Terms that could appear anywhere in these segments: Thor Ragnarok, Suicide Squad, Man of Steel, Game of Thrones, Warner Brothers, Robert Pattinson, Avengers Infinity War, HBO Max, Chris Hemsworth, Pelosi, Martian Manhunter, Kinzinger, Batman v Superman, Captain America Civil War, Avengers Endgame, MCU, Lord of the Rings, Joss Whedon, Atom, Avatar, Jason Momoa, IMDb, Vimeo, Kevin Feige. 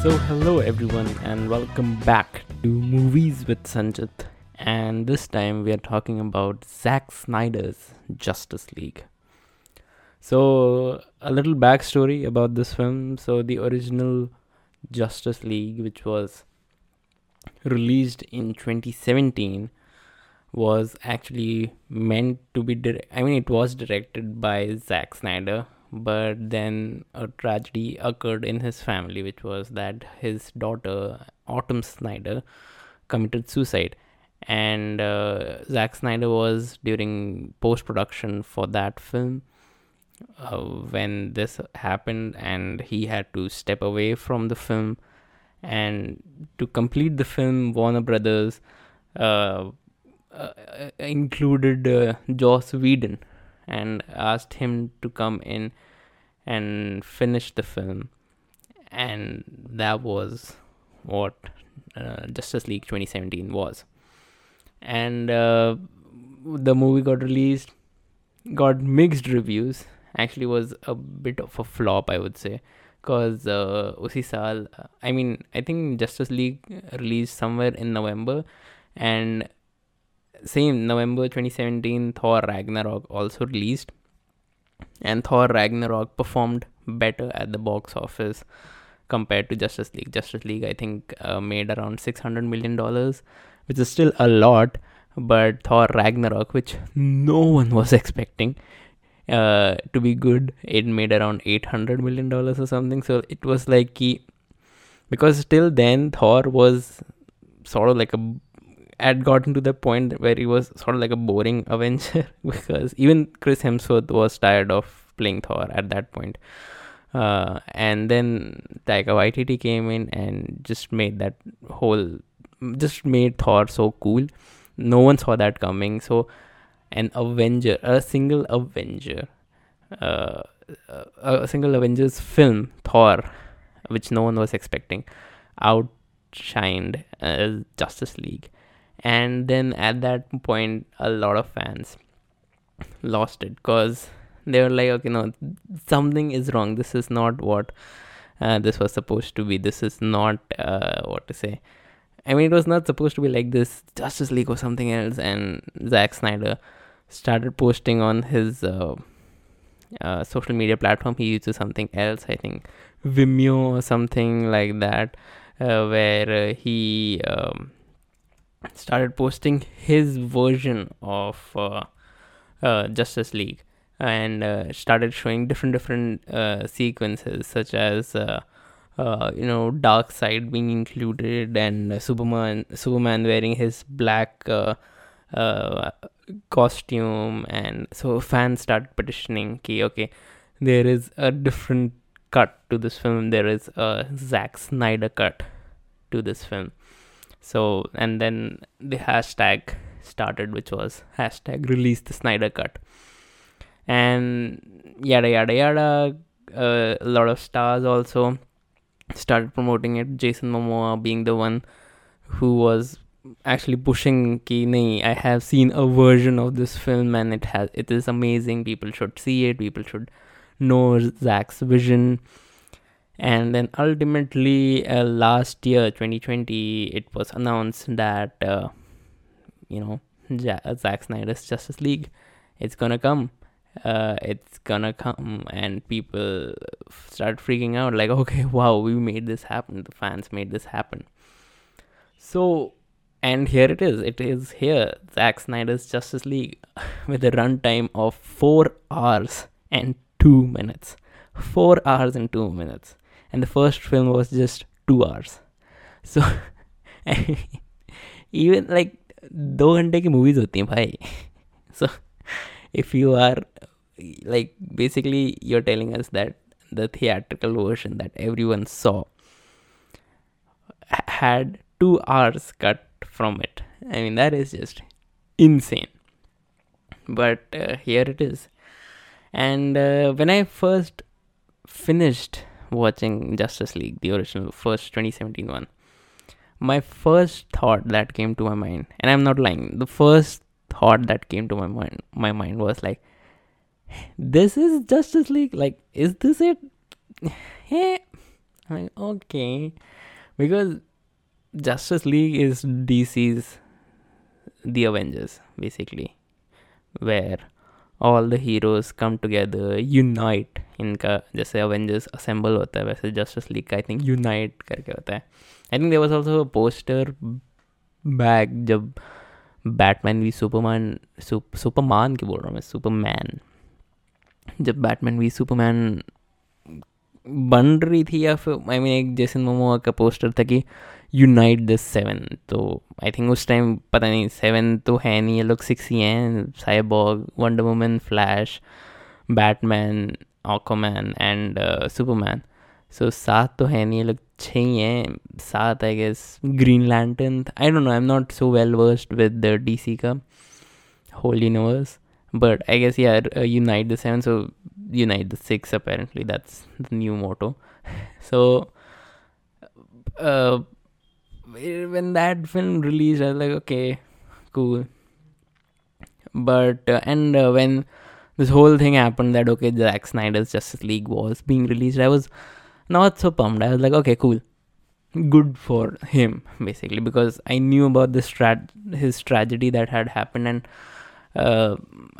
So hello everyone and welcome back to Movies with Sanjit, and this time we are talking about Zack Snyder's Justice League. So a little backstory about this film. So the original Justice League, which was released in 2017, was actually meant to be it was directed by Zack Snyder. But then a tragedy occurred in his family, which was that his daughter, Autumn Snyder, committed suicide. And Zack Snyder was during post-production for that film when this happened, and he had to step away from the film. And to complete the film, Warner Brothers included Joss Whedon and asked him to come in and finish the film. And that was what Justice League 2017 was. And the movie got released, got mixed reviews. Actually was a bit of a flop, I would say, because usi saal, I think Justice League released somewhere in November, and same November 2017 Thor Ragnarok also released, and Thor Ragnarok performed better at the box office compared to Justice League. Justice League, I think, made around $600 million, which is still a lot, but Thor Ragnarok, which no one was expecting to be good, it made around $800 million or something. So it was like because till then Thor was sort of like had gotten to the point where he was sort of like a boring Avenger, because even Chris Hemsworth was tired of playing Thor at that point. And then Taika Waititi came in and just made made Thor so cool. No one saw that coming. So a single Avengers film, Thor, which no one was expecting, outshined Justice League. And then at that point, a lot of fans lost it, because they were like, okay, no, something is wrong. This is not what this was supposed to be. This is not it was not supposed to be like this. Justice League or something else. And Zack Snyder started posting on his social media platform. He uses something else, I think Vimeo or something like that, where he started posting his version of Justice League, and started showing different sequences, such as Darkseid being included, and Superman wearing his black costume. And so fans start petitioning, okay, there is a different cut to this film, there is a Zack Snyder cut to this film. So, and then the hashtag started, which was #ReleaseTheSnyderCut, and yada yada yada. A lot of stars also started promoting it. Jason Momoa being the one who was actually pushing I have seen a version of this film, and it is amazing. People should see it. People should know Zack's vision. And then ultimately, last year, 2020, it was announced that, Zack Snyder's Justice League, it's gonna come. And people start freaking out, like, okay, wow, we made this happen. The fans made this happen. So, and here it is. It is here, Zack Snyder's Justice League, with a runtime of 4 hours and 2 minutes. And the first film was just 2 hours. So, even like 2 घंटे की movies होती हैं भाई. So, if you are like, basically you're telling us that the theatrical version that everyone saw had 2 hours cut from it. I mean, that is just insane. But here it is. And when I first finished watching Justice League, the original first 2017 one, my first thought that came to my mind, and I'm not lying, the first thought that came to my mind was like, this is Justice League? Like, is this it? Hey, Like, okay. Because Justice League is DC's The Avengers, basically. Where all the heroes come together, unite. इनका जैसे Avengers assemble होता है, वैसे Justice League का I think unite करके होता है. I think there was also a poster back जब Batman v Superman, Superman की बोल रहा हूँ मैं, Superman. जब Batman v Superman बन रही थी या फिर I mean, एक जेसन मोमोआ का पोस्टर था कि यूनाइट द सेवन. तो आई थिंक उस टाइम पता नहीं, सेवन तो है नहीं, ये लोग सिक्स ही हैं. Cyborg, Wonder Woman, Flash, Batman, Aquaman and Superman. So सात तो है नहीं, ये लोग छः ही हैं, सात I guess. Green Lantern, I don't know, I am not so well versed with the DC का whole universe, but I guess यार unite the seven, so unite the six, apparently that's the new motto. So when that film released, I was like, okay, cool. But and when this whole thing happened that okay, Zack Snyder's Justice League was being released, I was not so pumped. I was like, okay, cool, good for him, basically, because I knew about the his tragedy that had happened, and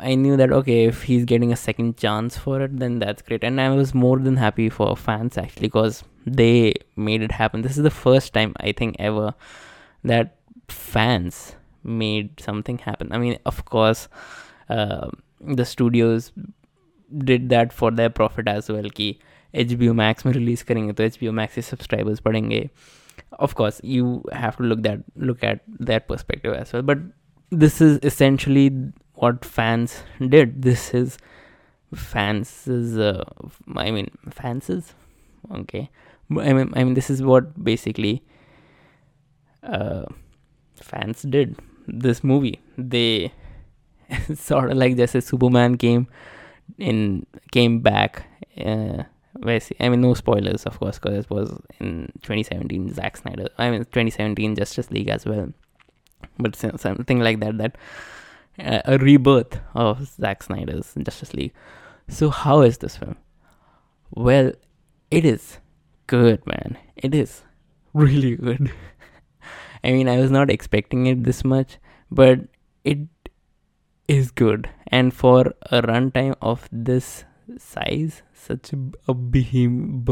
I knew that okay, if he's getting a second chance for it, then that's great. And I was more than happy for fans, actually, because they made it happen. This is the first time I think ever that fans made something happen. I mean, of course, the studios did that for their profit as well. Ki HBO Max में release करेंगे तो HBO Max के subscribers बढ़ेंगे. Of course, you have to look at their perspective as well, but this is essentially what fans did. This is fans' okay. I mean, this is what basically fans did. This movie, they sort of like just Superman came back. I mean, no spoilers, of course, because it was in 2017. Zack Snyder. I mean, 2017 Justice League as well. But something like that a rebirth of Zack Snyder's Justice League. So how is this film? Well, it is good, man. It is really good. I mean, I was not expecting it this much, but it is good. And for a runtime of this size, such a behemoth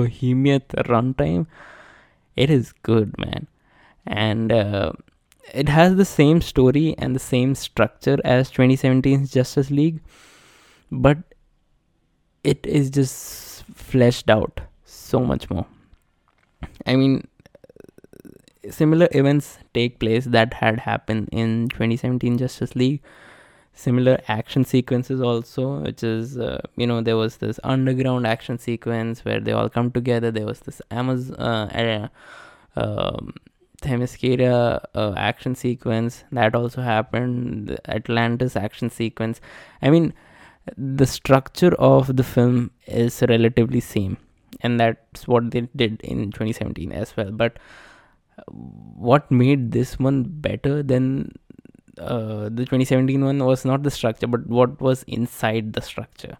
runtime, it is good, man. And it has the same story and the same structure as 2017's Justice League, but it is just fleshed out so much more. I mean, similar events take place that had happened in 2017 Justice League. Similar action sequences also, which is, there was this underground action sequence where they all come together. There was this Themyscira action sequence that also happened, the Atlantis action sequence. I mean, the structure of the film is relatively same, and that's what they did in 2017 as well. But what made this one better than the 2017 one was not the structure, but what was inside the structure,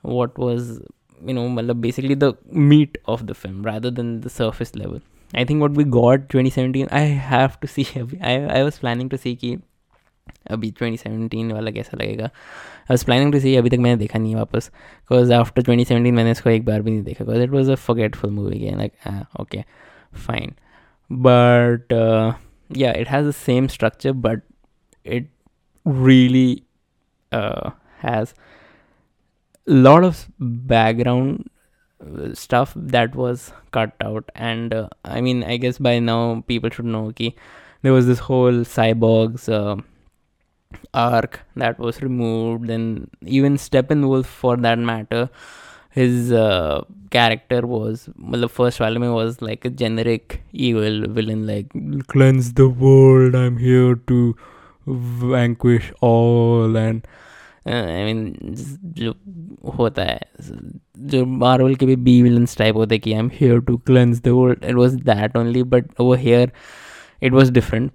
what was, basically the meat of the film rather than the surface level. I think what we got 2017, I have to see. I was planning to see कि अभी 2017 वाला कैसा लगेगा. I was planning to see, अभी तक मैंने देखा नहीं वापस, because after 2017 मैंने इसको एक बार भी नहीं देखा, because it was a forgetful movie again. Like, okay, fine. But yeah, it has the same structure, but it really has a lot of background stuff that was cut out. And I mean, I guess by now people should know ki there was this whole Cyborg's arc that was removed, and even Steppenwolf, for that matter, his character was, the first film was like a generic evil villain, like, cleanse the world, I'm here to vanquish all. And I mean, जो होता है, जो Marvel के भी B villains type होते हैं कि I am here to cleanse the world, it was that only, but over here it was different.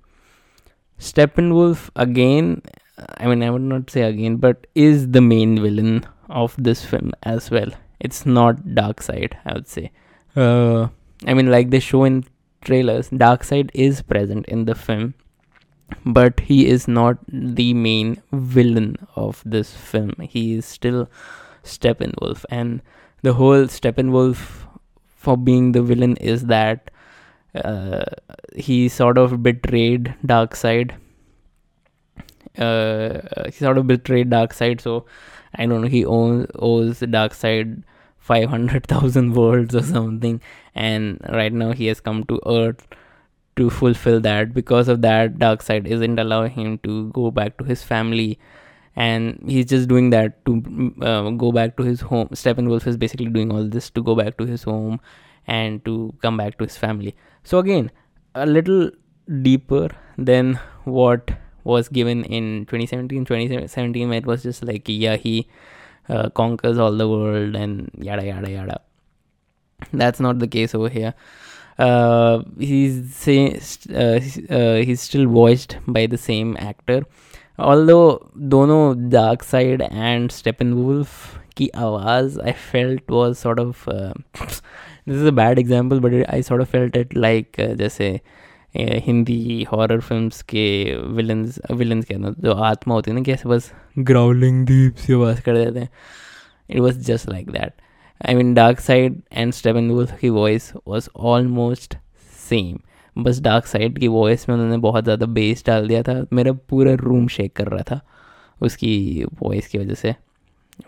Steppenwolf again, I mean, I would not say again, but is the main villain of this film as well. It's not Darkseid, I would say. I mean, like they show in trailers, Darkseid is present in the film, but he is not the main villain of this film. He is still Steppenwolf, and the whole Steppenwolf for being the villain is that he sort of betrayed Darkseid. So I don't know, he owes Darkseid 500,000 worlds or something, and right now he has come to Earth to fulfill that. Because of that, Darkseid isn't allowing him to go back to his family, and he's just doing that to go back to his home. Steppenwolf is basically doing all this to go back to his home and to come back to his family. So again, a little deeper than what was given in 2017. 2017 it was just like, yeah, he conquers all the world and yada yada yada. That's not the case over here. He's still voiced by the same actor, although dono Darkseid and Steppenwolf ki awaaz I felt was sort of this is a bad example, but I sort of felt it like जैसे Hindi horror films के villains के अंदर जो आत्मा होती है ना, कैसे बस ग्राउलिंग डीप सी आवाज़ कर देते हैं. It was just like that. I mean Darkseid and Steppenwolf की वॉइस वॉज ऑलमोस्ट सेम, बस डार्कसाइड की वॉइस में उन्होंने बहुत ज़्यादा बेस डाल दिया था. मेरा पूरा रूम शेक कर रहा था उसकी वॉइस की वजह से.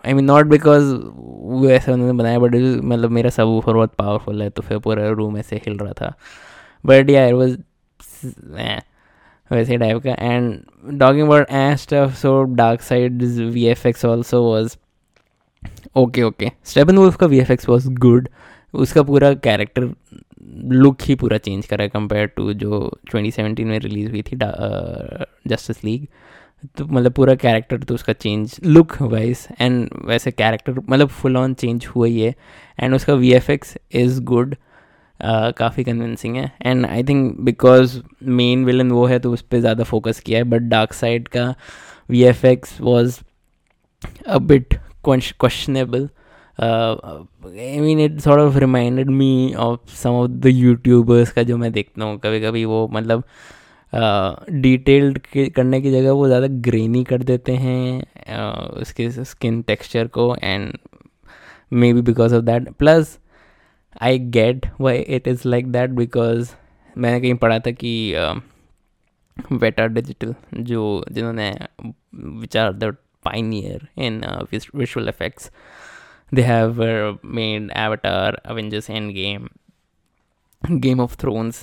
आई मीन नॉट बिकॉज वो ऐसा उन्होंने बनाया, बट मतलब मेरा सबवूफर बहुत पावरफुल है तो फिर पूरा रूम ऐसे हिल रहा था. बट या इट वॉज वैसे टाइप का. And talking about stuff, so Darkseid VFX also was okay. Steppenwolf का VFX वॉज गुड. उसका पूरा कैरेक्टर लुक ही पूरा चेंज करा कंपेयर टू जो 2017 में रिलीज़ हुई थी जस्टिस लीग. तो मतलब पूरा कैरेक्टर तो उसका चेंज लुक वाइज, एंड वैसे कैरेक्टर मतलब फुल ऑन चेंज हुआ ही है. एंड उसका VFX इज़ गुड, काफ़ी कन्विंसिंग है. And I think because main villain वो है तो उस पर ज़्यादा फोकस किया है. बट डार्कसाइड का VFX was a bit questionable. I mean it sort of reminded me of some of the YouTubers का जो मैं देखता हूँ कभी कभी. वो मतलब detailed करने की जगह वो ज़्यादा grainy कर देते हैं उसके skin texture को. And maybe because of that, plus I get why it is like that, because मैंने कहीं पढ़ा था कि Weta digital जिन्होंने विचार pioneer in visual effects. They have made Avatar, Avengers Endgame, Game of Thrones.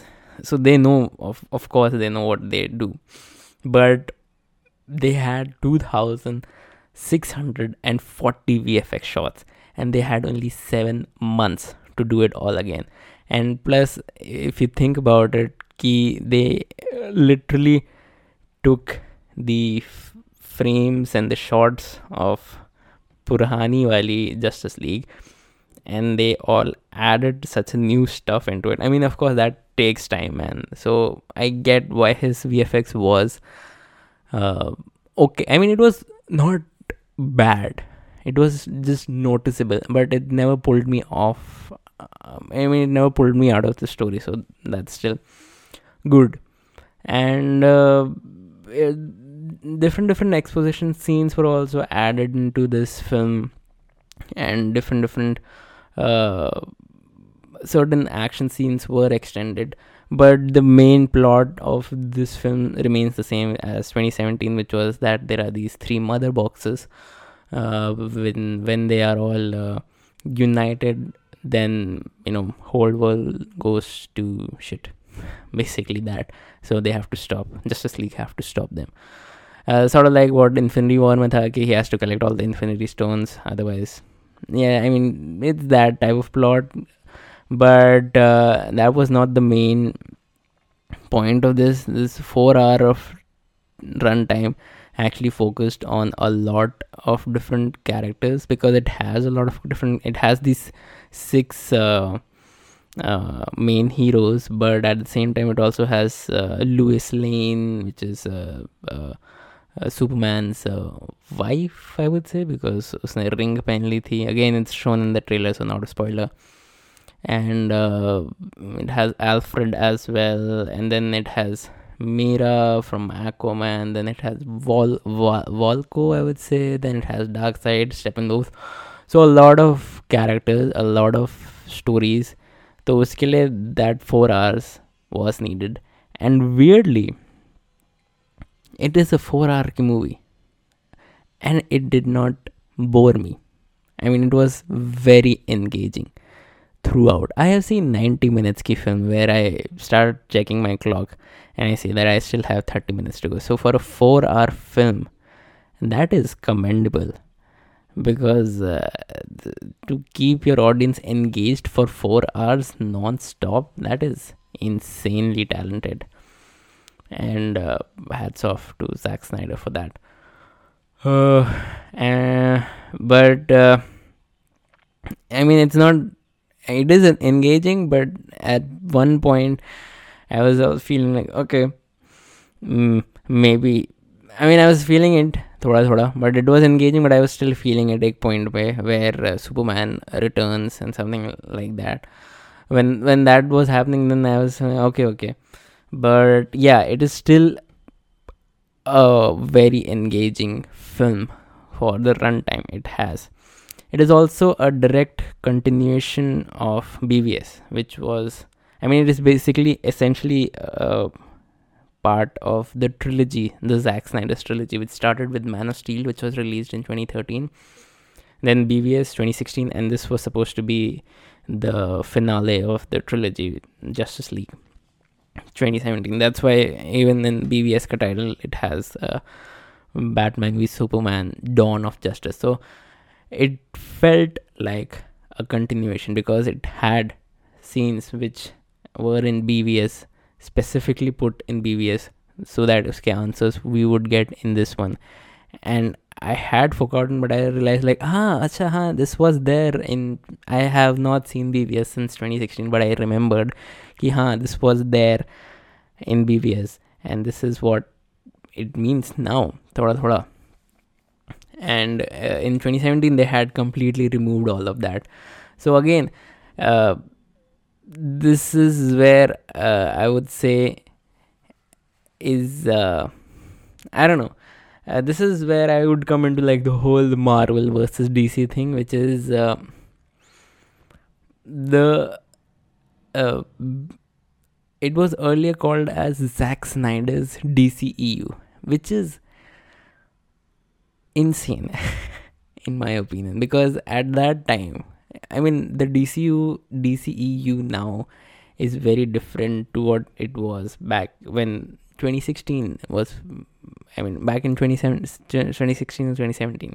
So they know, of course they know what they do. But they had 2,640 VFX shots, and they had only 7 months to do it all again. And plus, if you think about it, ki they literally took the frames and the shots of Purhani Wali Justice League, and they all added such new stuff into it. I mean, of course that takes time, man. So I get why his VFX was okay. I mean, it was not bad. It was just noticeable, but it never pulled me off. I mean, it never pulled me out of the story. So that's still good. And different exposition scenes were also added into this film, and different certain action scenes were extended. But the main plot of this film remains the same as 2017, which was that there are these 3 mother boxes. When they are all united, then you know whole world goes to shit. Basically that. So they have to stop. Justice League have to stop them. Sort of like what Infinity War mein tha, ki he has to collect all the Infinity Stones, otherwise, yeah, I mean, it's that type of plot. But that was not the main point of this. This 4-hour of runtime actually focused on a lot of different characters, because it has a lot of different. It has these 6 main heroes, but at the same time, it also has Lois Lane, which is Superman's wife, I would say, because उसने ring पहन ली थी. Again, it's shown in the trailer, so not a spoiler. and it has Alfred as well, and then it has Mira from Aquaman, then it has Volko, I would say, then it has Darkseid, Steppenwolf. So a lot of characters, a lot of stories. So उसके लिए that 4 hours was needed, and weirdly, it is a 4-hour movie, and it did not bore me. I mean, it was very engaging throughout. I have seen 90 minutes ki film where I start checking my clock and I see that I still have 30 minutes to go. So for a 4-hour film, that is commendable, because to keep your audience engaged for 4 hours non-stop, that is insanely talented. And hats off to Zack Snyder for that. I mean, it isn't engaging, but at one point I was feeling like, okay, maybe, I mean, I was feeling it thoda, but it was engaging, but I was still feeling it at a point where Superman returns and something like that. When that was happening, then I was okay. But yeah, it is still a very engaging film for the runtime it has. It is also a direct continuation of BVS, which was, I mean, it is essentially part of the trilogy, the Zack Snyder's trilogy, which started with Man of Steel, which was released in 2013, then BVS 2016, and this was supposed to be the finale of the trilogy, Justice League 2017. That's why even in BVS ka title, it has Batman v Superman, Dawn of Justice. So it felt like a continuation because it had scenes which were in BVS, specifically put in BVS, so that uske answers we would get in this one. And I had forgotten, but I realized like, this was there in, I have not seen BVS since 2016, but I remembered ki this was there in BVS, and this is what it means now, thoda. And in 2017 they had completely removed all of that. So again, this is where I would say is, I don't know, this is where I would come into like the whole Marvel versus DC thing, which is it was earlier called as Zack Snyder's DCEU, which is insane in my opinion, because at that time, I mean, the DCEU now is very different to what it was back when 2016 was, I mean, back in 2016 and 2017,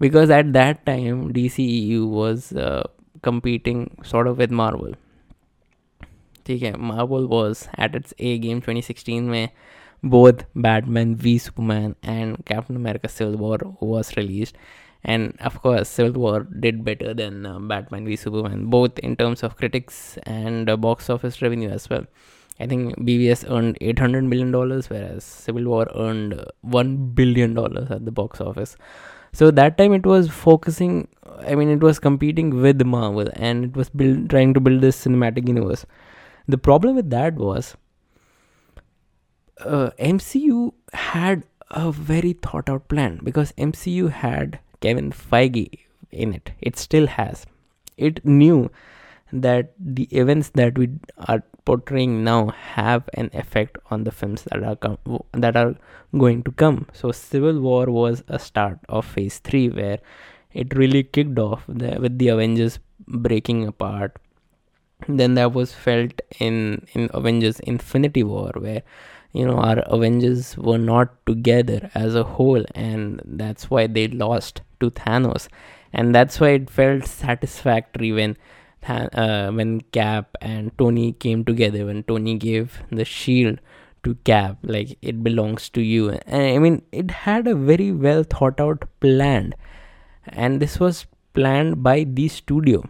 because at that time DCEU was competing sort of with Marvel. Marvel was at its A game 2016 mein. Both Batman v Superman and Captain America Civil War was released, and of course Civil War did better than Batman v Superman, both in terms of critics and box office revenue as well. I think BVS earned $800 million, whereas Civil War earned $1 billion at the box office. So that time it was focusing, I mean, it was competing with Marvel, and it was trying to build this cinematic universe. The problem with that was, MCU had a very thought out plan, because MCU had Kevin Feige in it. It still has. It knew that the events that we are portraying now have an effect on the films that are going to come. So Civil War was a start of phase 3, where it really kicked off with the Avengers breaking apart. Then that was felt in Avengers Infinity War, where, you know, our Avengers were not together as a whole, and that's why they lost to Thanos. And that's why it felt satisfactory when Cap and Tony came together, when Tony gave the shield to Cap, like, it belongs to you. And I mean, it had a very well thought out plan, and this was planned by the studio.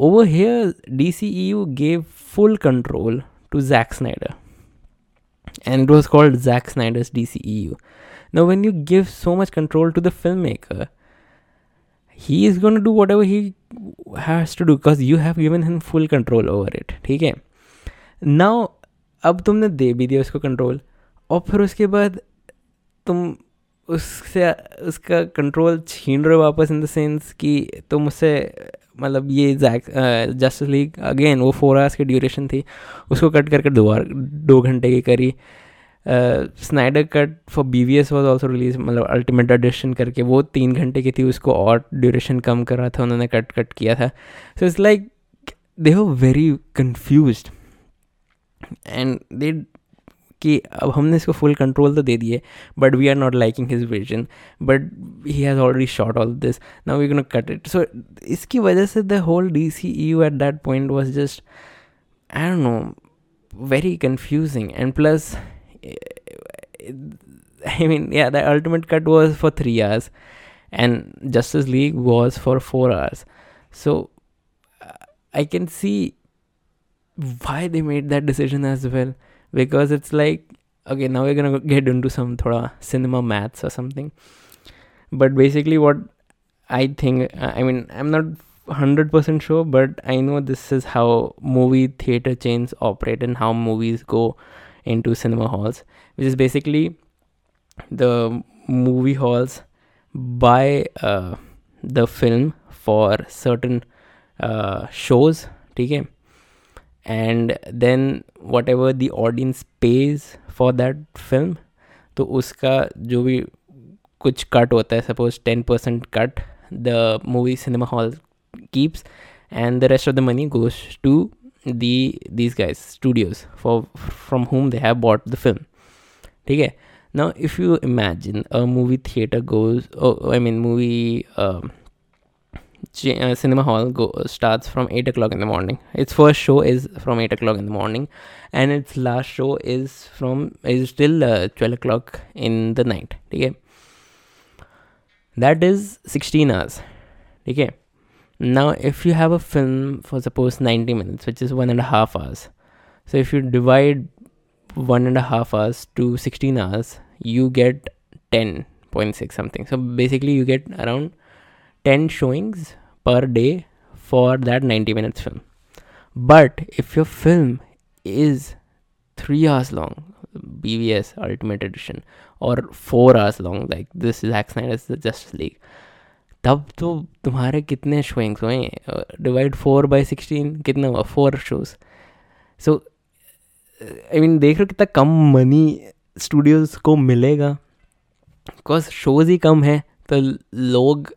Over here, DCEU gave full control to Zack Snyder, and it was called Zack Snyder's DCEU. Now, when you give so much control to the filmmaker, he is going to do whatever he has to do because you have given him full control over it. ठीक है, now अब तुमने दे भी दिया उसको control, और फिर उसके बाद तुम उससे उसका कंट्रोल छीन रहे हो वापस, इन द सेंस कि तुम उससे मतलब ये जस्टिस लीग अगेन वो 4 आवर्स की ड्यूरेशन थी, उसको कट करके दोबारा 2 घंटे की करी. Snyder cut for BVS was also release, मतलब अल्टीमेट एडिशन करके वो 3 घंटे की थी, उसको और ड्यूरेशन कम कर रहा था उन्होंने, कट किया था. So it's like they were very confused and they कि अब हमने इसको फुल कंट्रोल तो दे दिए, but we are not liking his vision, but he has already shot all this, now we can cut it. So इसकी वजह से the whole DCEU at that point was just I don't know very confusing. And plus I mean yeah the ultimate cut was for 3 hours and Justice League was for 4 hours. So I can see why they made that decision as well. Because it's like, okay, now we're going to get into some thoda cinema maths or something. But basically what I think, I mean, I'm not 100% sure, but I know this is how movie theater chains operate and how movies go into cinema halls, which is basically the movie halls buy the film for certain shows, okay? And then whatever the audience pays for that film, तो उसका जो भी कुछ cut होता है, suppose 10% cut the movie cinema hall keeps, and the rest of the money goes to these guys studios from whom they have bought the film. ठीक है. Now if you imagine a movie theater goes, cinema hall starts from 8 o'clock in the morning. Its first show is from 8 o'clock in the morning and its last show is till 12 o'clock in the night. Okay, that is 16 hours. Okay, now if you have a film for suppose 90 minutes, which is 1.5 hours, so if you divide 1.5 hours to 16 hours, you get 10.6 something. So basically you get around 10 showings per day for that 90 minutes film. But if your film is 3 hours long, BVS Ultimate Edition, or 4 hours long, like this Zack Snyder's The Justice League, तब तो तुम्हारे कितने showings हुए? Divide 4 by 16, कितना हुआ? 4 shows. So, I mean, देख रहे हो कितना कम money studios को मिलेगा, because shows ही कम है, तो लोग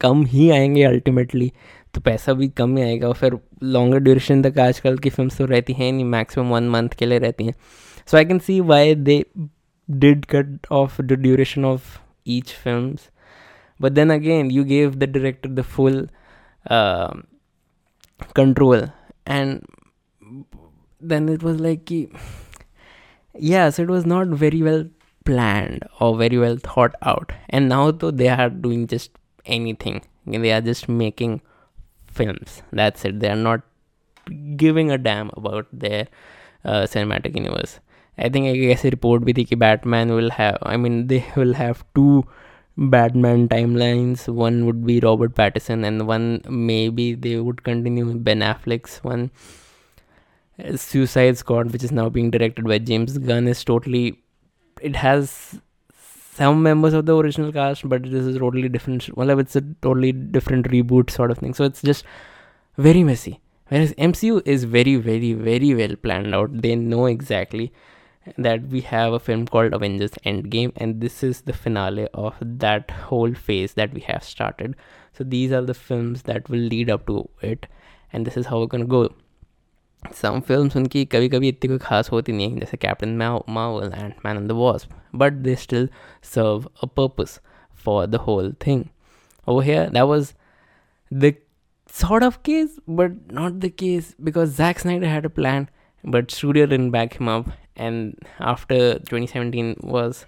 कम ही आएंगे अल्टीमेटली, तो पैसा भी कम ही आएगा. और फिर लॉन्गर ड्यूरेशन तक आजकल की फिल्म्स तो रहती हैं नहीं, मैक्सिमम 1 मंथ के लिए रहती हैं. So I can see why they did cut off the duration of each films, but then again you gave the director the full control and then it was like कि yeah so it was not very well planned और very well thought out. And now तो they are doing just anything, they are just making films, that's it. They are not giving a damn about their cinematic universe. I think I guess a report bhi thi ki Batman will have, I mean they will have 2 Batman timelines, one would be Robert Pattinson and one maybe they would continue Ben Affleck's one. Suicide Squad, which is now being directed by James Gunn, is totally, it has some members of the original cast, but this is totally different, well it's a totally different reboot sort of thing. So it's just very messy, whereas MCU is very very very well planned out. They know exactly that we have a film called Avengers Endgame and this is the finale of that whole phase that we have started, so these are the films that will lead up to it and this is how we're gonna go. Some films उनकी कभी कभी इतनी कोई खास होती नहीं है, जैसे Captain Marvel, Ant-Man and the Wasp, but they still serve a purpose for the whole thing. Over here, that was the sort of case, but not the case, because Zack Snyder had a plan, but studio didn't back him up, and after 2017 was,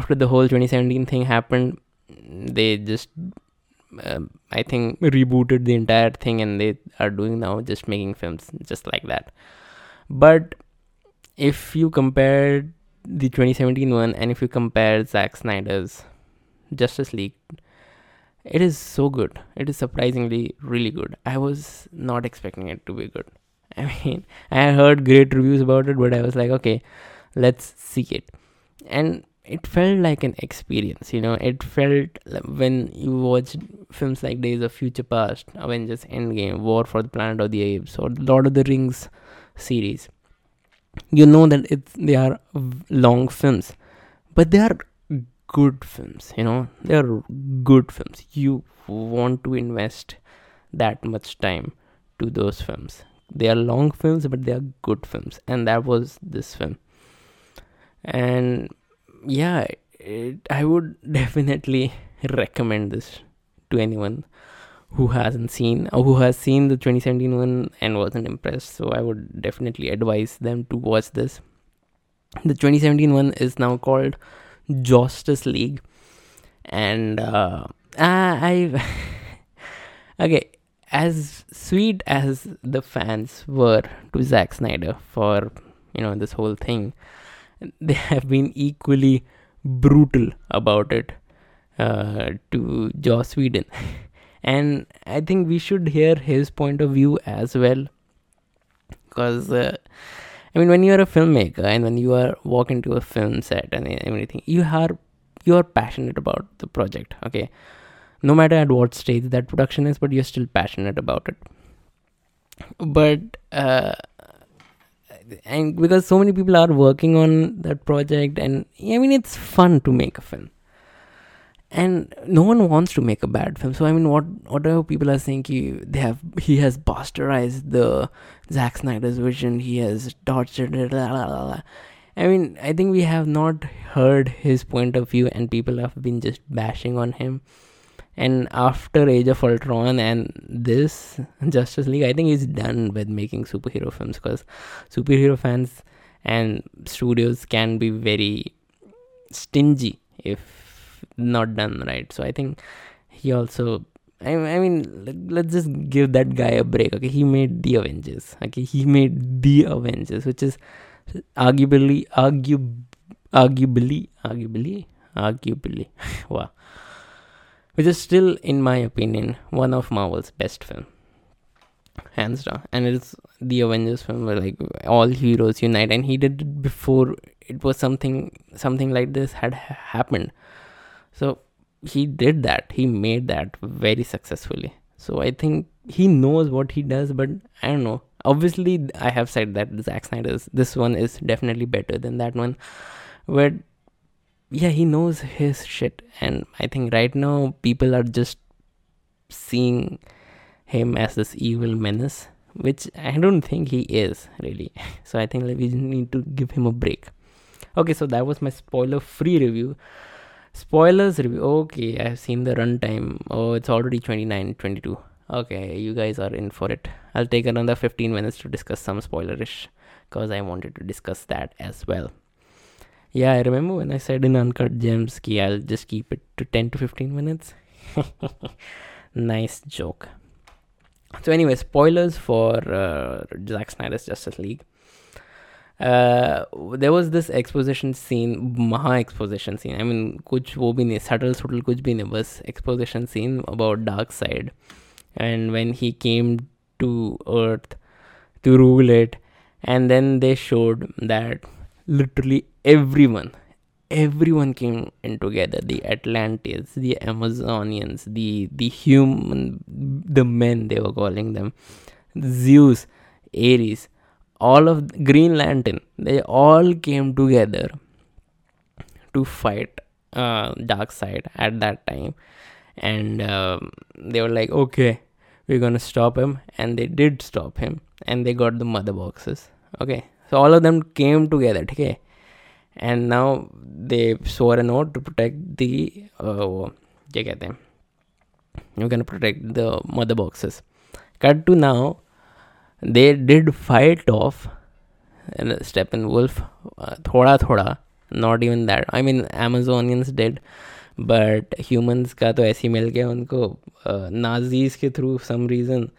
after the whole 2017 thing happened, they just I think rebooted the entire thing and they are doing now just making films just like that. But if you compare the 2017 one and if you compare Zack Snyder's Justice League, It is so good. It is surprisingly really good. I was not expecting it to be good. I mean, I heard great reviews about it, but I was like, okay, let's see it. And it felt like an experience, you know. It felt like when you watch films like Days of Future Past, Avengers Endgame, War for the Planet of the Apes, or Lord of the Rings series. You know that they are long films, but they are good films, you know. They are good films. You want to invest that much time to those films. They are long films, but they are good films, and that was this film. And yeah, I would definitely recommend this to anyone who hasn't seen or who has seen the 2017 one and wasn't impressed. So I would definitely advise them to watch this. The 2017 one is now called Justice League, and okay, as sweet as the fans were to Zack Snyder for, you know, this whole thing, they have been equally brutal about it to Joss Whedon. And I think we should hear his point of view as well, because I mean, when you are a filmmaker and when you are walking to a film set and everything, you are passionate about the project, okay? No matter at what stage that production is, but you're still passionate about it. But and because so many people are working on that project, and I mean, it's fun to make a film. And no one wants to make a bad film. So I mean, whatever people are saying, he has bastardized the Zack Snyder's vision. He has tortured it. I mean, I think we have not heard his point of view, and people have been just bashing on him. And after Age of Ultron and this Justice League, I think he's done with making superhero films, because superhero fans and studios can be very stingy if not done right. So I think he also, I mean, let's just give that guy a break, okay? He made the Avengers, okay? He made the Avengers, which is arguably wow, which is still, in my opinion, one of Marvel's best film, hands down. And it's the Avengers film where, like, all heroes unite, and he did it before it was something like this had happened. So he did that. He made that very successfully. So I think he knows what he does, but I don't know. Obviously, I have said that Zack Snyder's, this one is definitely better than that one. But yeah, he knows his shit. And I think right now people are just seeing him as this evil menace, which I don't think he is really. So I think, like, we need to give him a break. Okay, so that was my spoiler-free review. Spoilers review. Okay, I've seen the runtime. Oh, it's already 22. Okay, you guys are in for it. I'll take another 15 minutes to discuss some spoilerish, because I wanted to discuss that as well. Yeah, I remember when I said in Uncut Gems, I'll just keep it to 10 to 15 minutes. Nice joke. So anyway, spoilers for Zack Snyder's Justice League. There was this exposition scene. I mean, कुछ वो भी नहीं, subtle कुछ भी नहीं, बस exposition scene about Darkseid, and when he came to Earth to rule it, and then they showed that literally everyone came in together. The Atlanteans, the Amazonians, the human, the men they were calling them, Zeus, Ares. All of Green Lantern, they all came together to fight Darkseid at that time. And they were like, okay, we're going to stop him. And they did stop him. And they got the mother boxes. Okay. So all of them came together. Okay. And now they swore an oath to protect the... You're going to protect the mother boxes. Cut to now. They did fight off Steppenwolf, thoda, not even that. I mean, Amazonians did, but humans ka to aise mil gaya unko, Nazis ke through some reason,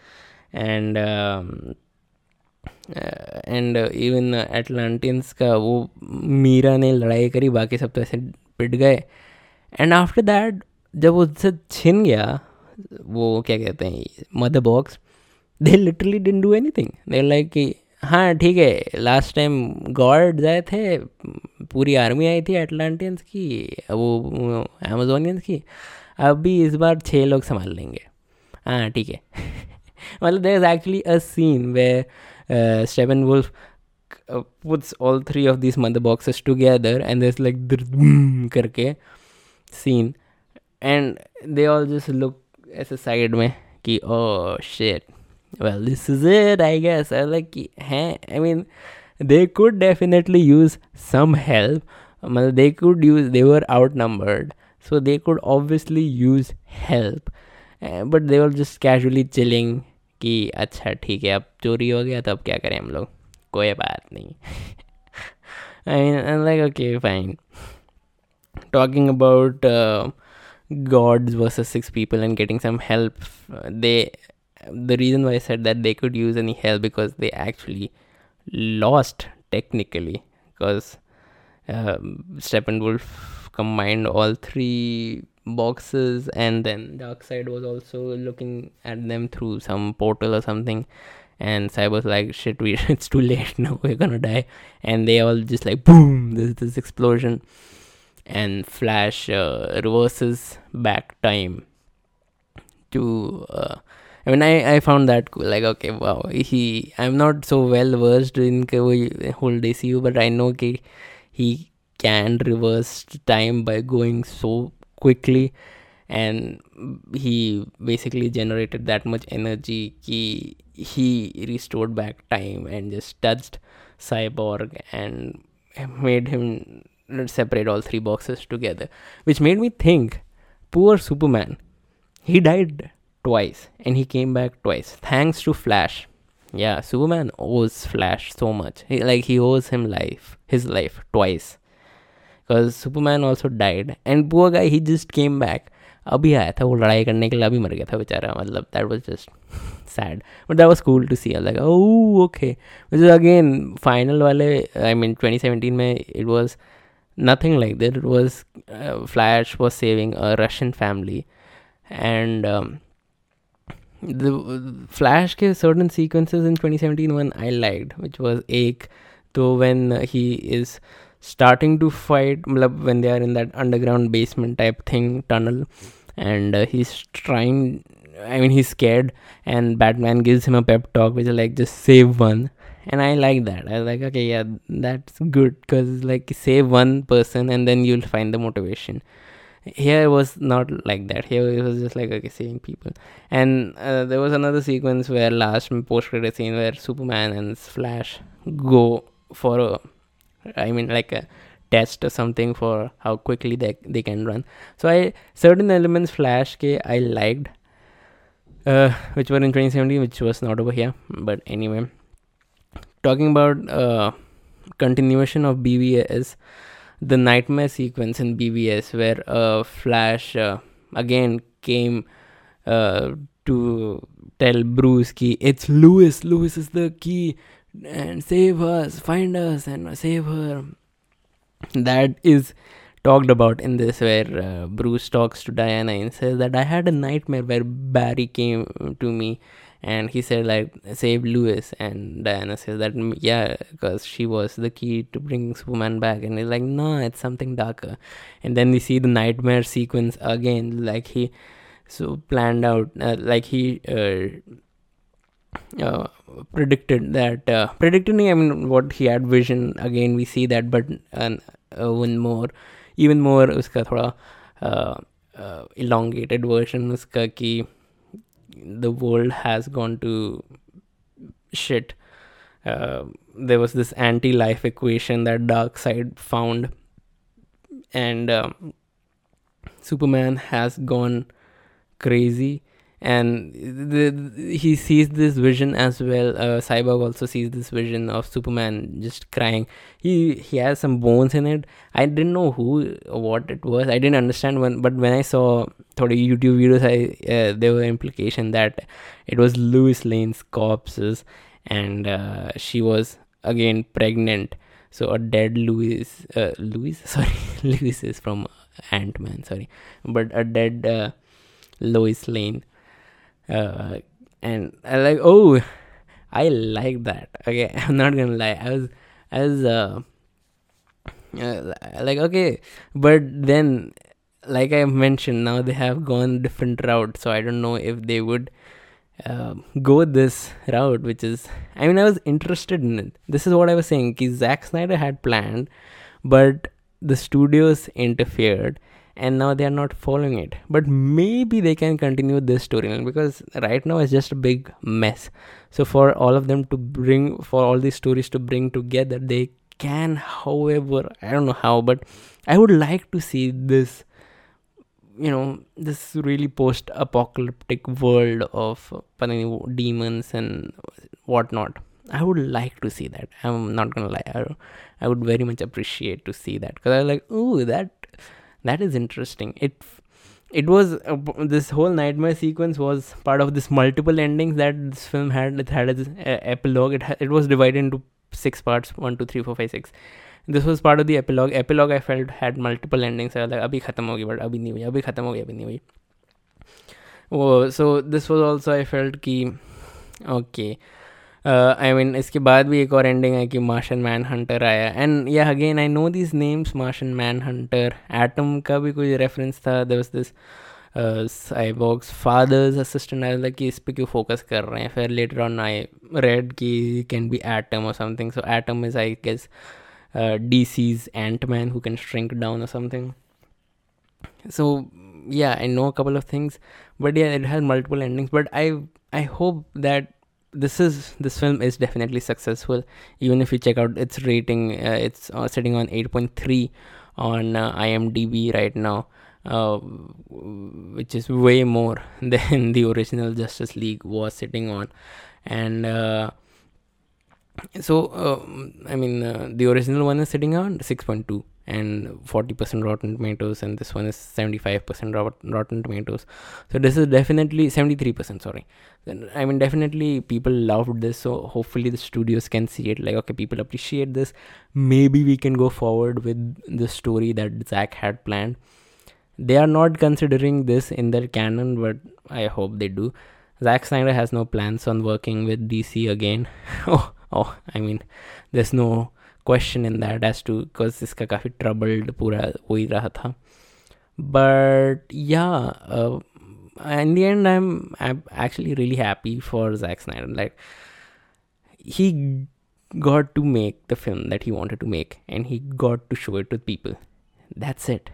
and even Atlanteans ka wo Mira ne ladai kari, baaki sab to aise pit gaye. And after that, जब उससे छिन गया वो क्या कहते हैं Mother Box, they literally didn't do anything, they like कि हाँ ठीक है लास्ट टाइम गॉड आए थे, पूरी आर्मी आई थी अटलांटियंस की, वो अमेजोनियंस की, अभी इस बार 6 लोग संभाल लेंगे, हाँ ठीक है. मतलब there is actually a scene where Steppenwolf puts all 3 of these mother boxes together and there's like करके scene and they all just look as a side में कि oh shit, well this is it I guess. I like कि हैं, I mean they could definitely use some help, मतलब they were outnumbered so they could obviously use help, but they were just casually chilling कि अच्छा ठीक है अब चोरी हो गया तो अब क्या करें हम लोग, कोई बात नहीं. I'm like okay fine. Talking about gods versus 6 people and getting some help, the reason why I said that they could use any help because they actually lost technically, because Steppenwolf combined all 3 boxes and then Darkseid was also looking at them through some portal or something. And Cyborg's like, shit, it's too late now, we're gonna die. And they all just like, boom, this explosion. And Flash reverses back time to... I found that cool. Like, okay, wow. I'm not so well versed in the whole DCU, but I know that he can reverse time by going so quickly. And he basically generated that much energy that... he restored back time and just touched Cyborg and made him separate all 3 boxes together, which made me think, poor Superman, he died twice and he came back twice thanks to Flash. Yeah, Superman owes Flash so much, he owes him his life twice, because Superman also died and poor guy, he just came back. अभी आया था वो लड़ाई करने के लिए, अभी मर गया था बेचारा. मतलब that was just sad, but that was cool to see. Like oh okay, because again final वाले 2017 में it was nothing like that. It was Flash was saving a Russian family and Flash के certain sequences in 2017 one I liked, which was एक तो when he is starting to fight, when they are in that underground basement type thing, tunnel, and he's scared and Batman gives him a pep talk which is like, just save one. And I like that. I was like, okay, yeah, that's good, because like save one person and then you'll find the motivation. Here it was not like that. Here it was just like, okay, saving people. And there was another sequence where last post-credit scene where Superman and Flash go for a test or something for how quickly they can run. So certain elements Flash ke I liked, which were in 2017, which was not over here. But anyway, talking about continuation of BVS, the nightmare sequence in BVS where Flash again came to tell Bruce ki it's Lois is the key, and save us, find us and save her. That is talked about in this, where Bruce talks to Diana and says that I had a nightmare where Barry came to me and he said like save Lois, and Diana says that yeah, because she was the key to bring Superman back, and he's like no, it's something darker. And then we see the nightmare sequence again, like he so planned out, like he predicted that what he had vision again, we see that, but even more uska thoda elongated version uska ki the world has gone to shit. There was this anti-life equation that Darkseid found, and Superman has gone crazy. And he sees this vision as well. Cyborg also sees this vision of Superman just crying. He has some bones in it. I didn't know who or what it was. I didn't understand when I saw thode YouTube videos, there were implication that it was Lois Lane's corpses, and she was again pregnant. So a dead Lois. Lois is from Ant-Man, sorry, but a dead Lois Lane, and I like, oh, I like that. Okay, I'm not gonna lie, I was like, okay, but then, like I mentioned, now they have gone different route, so I don't know if they would go this route, which is, I mean, I was interested in it. This is what I was saying, ki Zack Snyder had planned, but the studios interfered, and now they are not following it. But maybe they can continue this storyline, because right now it's just a big mess. So for all of them to bring, for all these stories to bring together, they can, however, I don't know how, but I would like to see this, you know, this really post-apocalyptic world of demons and whatnot. I would like to see that. I'm not gonna lie, I would very much appreciate to see that, because I was like, ooh, that is interesting. It was this whole nightmare sequence was part of this multiple endings that this film had. It had this epilogue. It was divided into 6 parts, 1, 2, 3, 4, 5, 6. This was part of the epilogue. Epilogue, I felt, had multiple endings. I was like, abhi khatam hogi, but abhi nahi hui, abhi khatam hogi, abhi nahi hui. Oh, so this was also, I felt ki okay. I mean, इसके बाद भी एक और ending है कि Martian Manhunter आया, and yeah, again I know these names, Martian Manhunter, Atom का भी कोई reference था. There was this cyborg's father's assistant. I was like, कि इस पे क्यों focus कर रहे हैं. फिर later on I read कि he can be Atom or something. So Atom is, I guess, DC's Ant-Man who can shrink down or something. So yeah, I know a couple of things, but yeah, it has multiple endings. But I hope that this film is definitely successful. Even if you check out its rating, it's sitting on 8.3 on IMDb right now, which is way more than the original Justice League was sitting on. And the original one is sitting on 6.2 and 40% Rotten Tomatoes, and this one is 75% Rotten Tomatoes. So this is definitely 73%, sorry. I mean, definitely people loved this, so hopefully the studios can see it like, okay, people appreciate this. Maybe we can go forward with the story that Zack had planned. They are not considering this in their canon, but I hope they do. Zack Snyder has no plans on working with DC again. Oh, I mean, there's no question in that as to, because iska काफी troubled पूरा हो ही रहा था. But yeah, in the end, I'm actually really happy for Zack Snyder. Like, he got to make the film that he wanted to make, and he got to show it to people. That's it.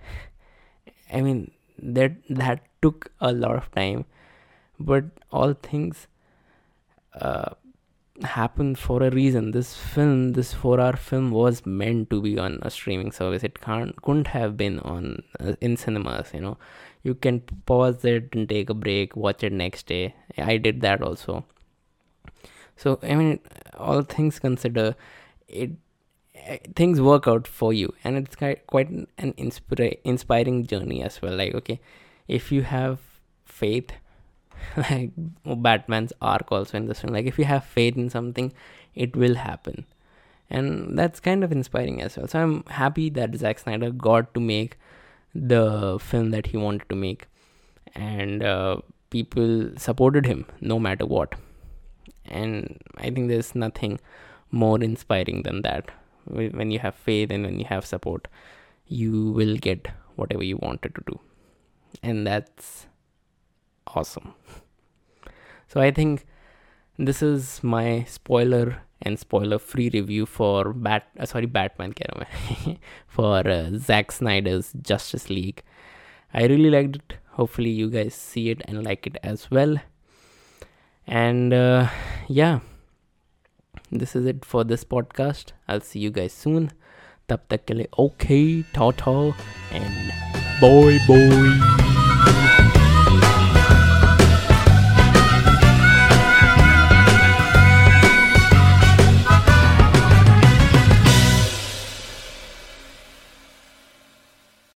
I mean, that took a lot of time, but all things happened for a reason. This 4-hour film was meant to be on a streaming service. It couldn't have been on in cinemas. You know, you can pause it and take a break, watch it next day. I did that also. So I mean, all things considered, things work out for you, and it's quite an inspiring journey as well. Like, okay, if you have faith, like Batman's arc also in this one, like if you have faith in something, it will happen, and that's kind of inspiring as well. So I'm happy that Zack Snyder got to make the film that he wanted to make, and people supported him no matter what, and I think there's nothing more inspiring than that. When you have faith and when you have support, you will get whatever you wanted to do, and that's awesome. So I think this is my spoiler and spoiler free review for Batman for Zack Snyder's Justice League. I really liked it. Hopefully you guys see it and like it as well. And yeah, this is it for this podcast. I'll see you guys soon. Tab tak ke liye okay, ta-ta, and bye.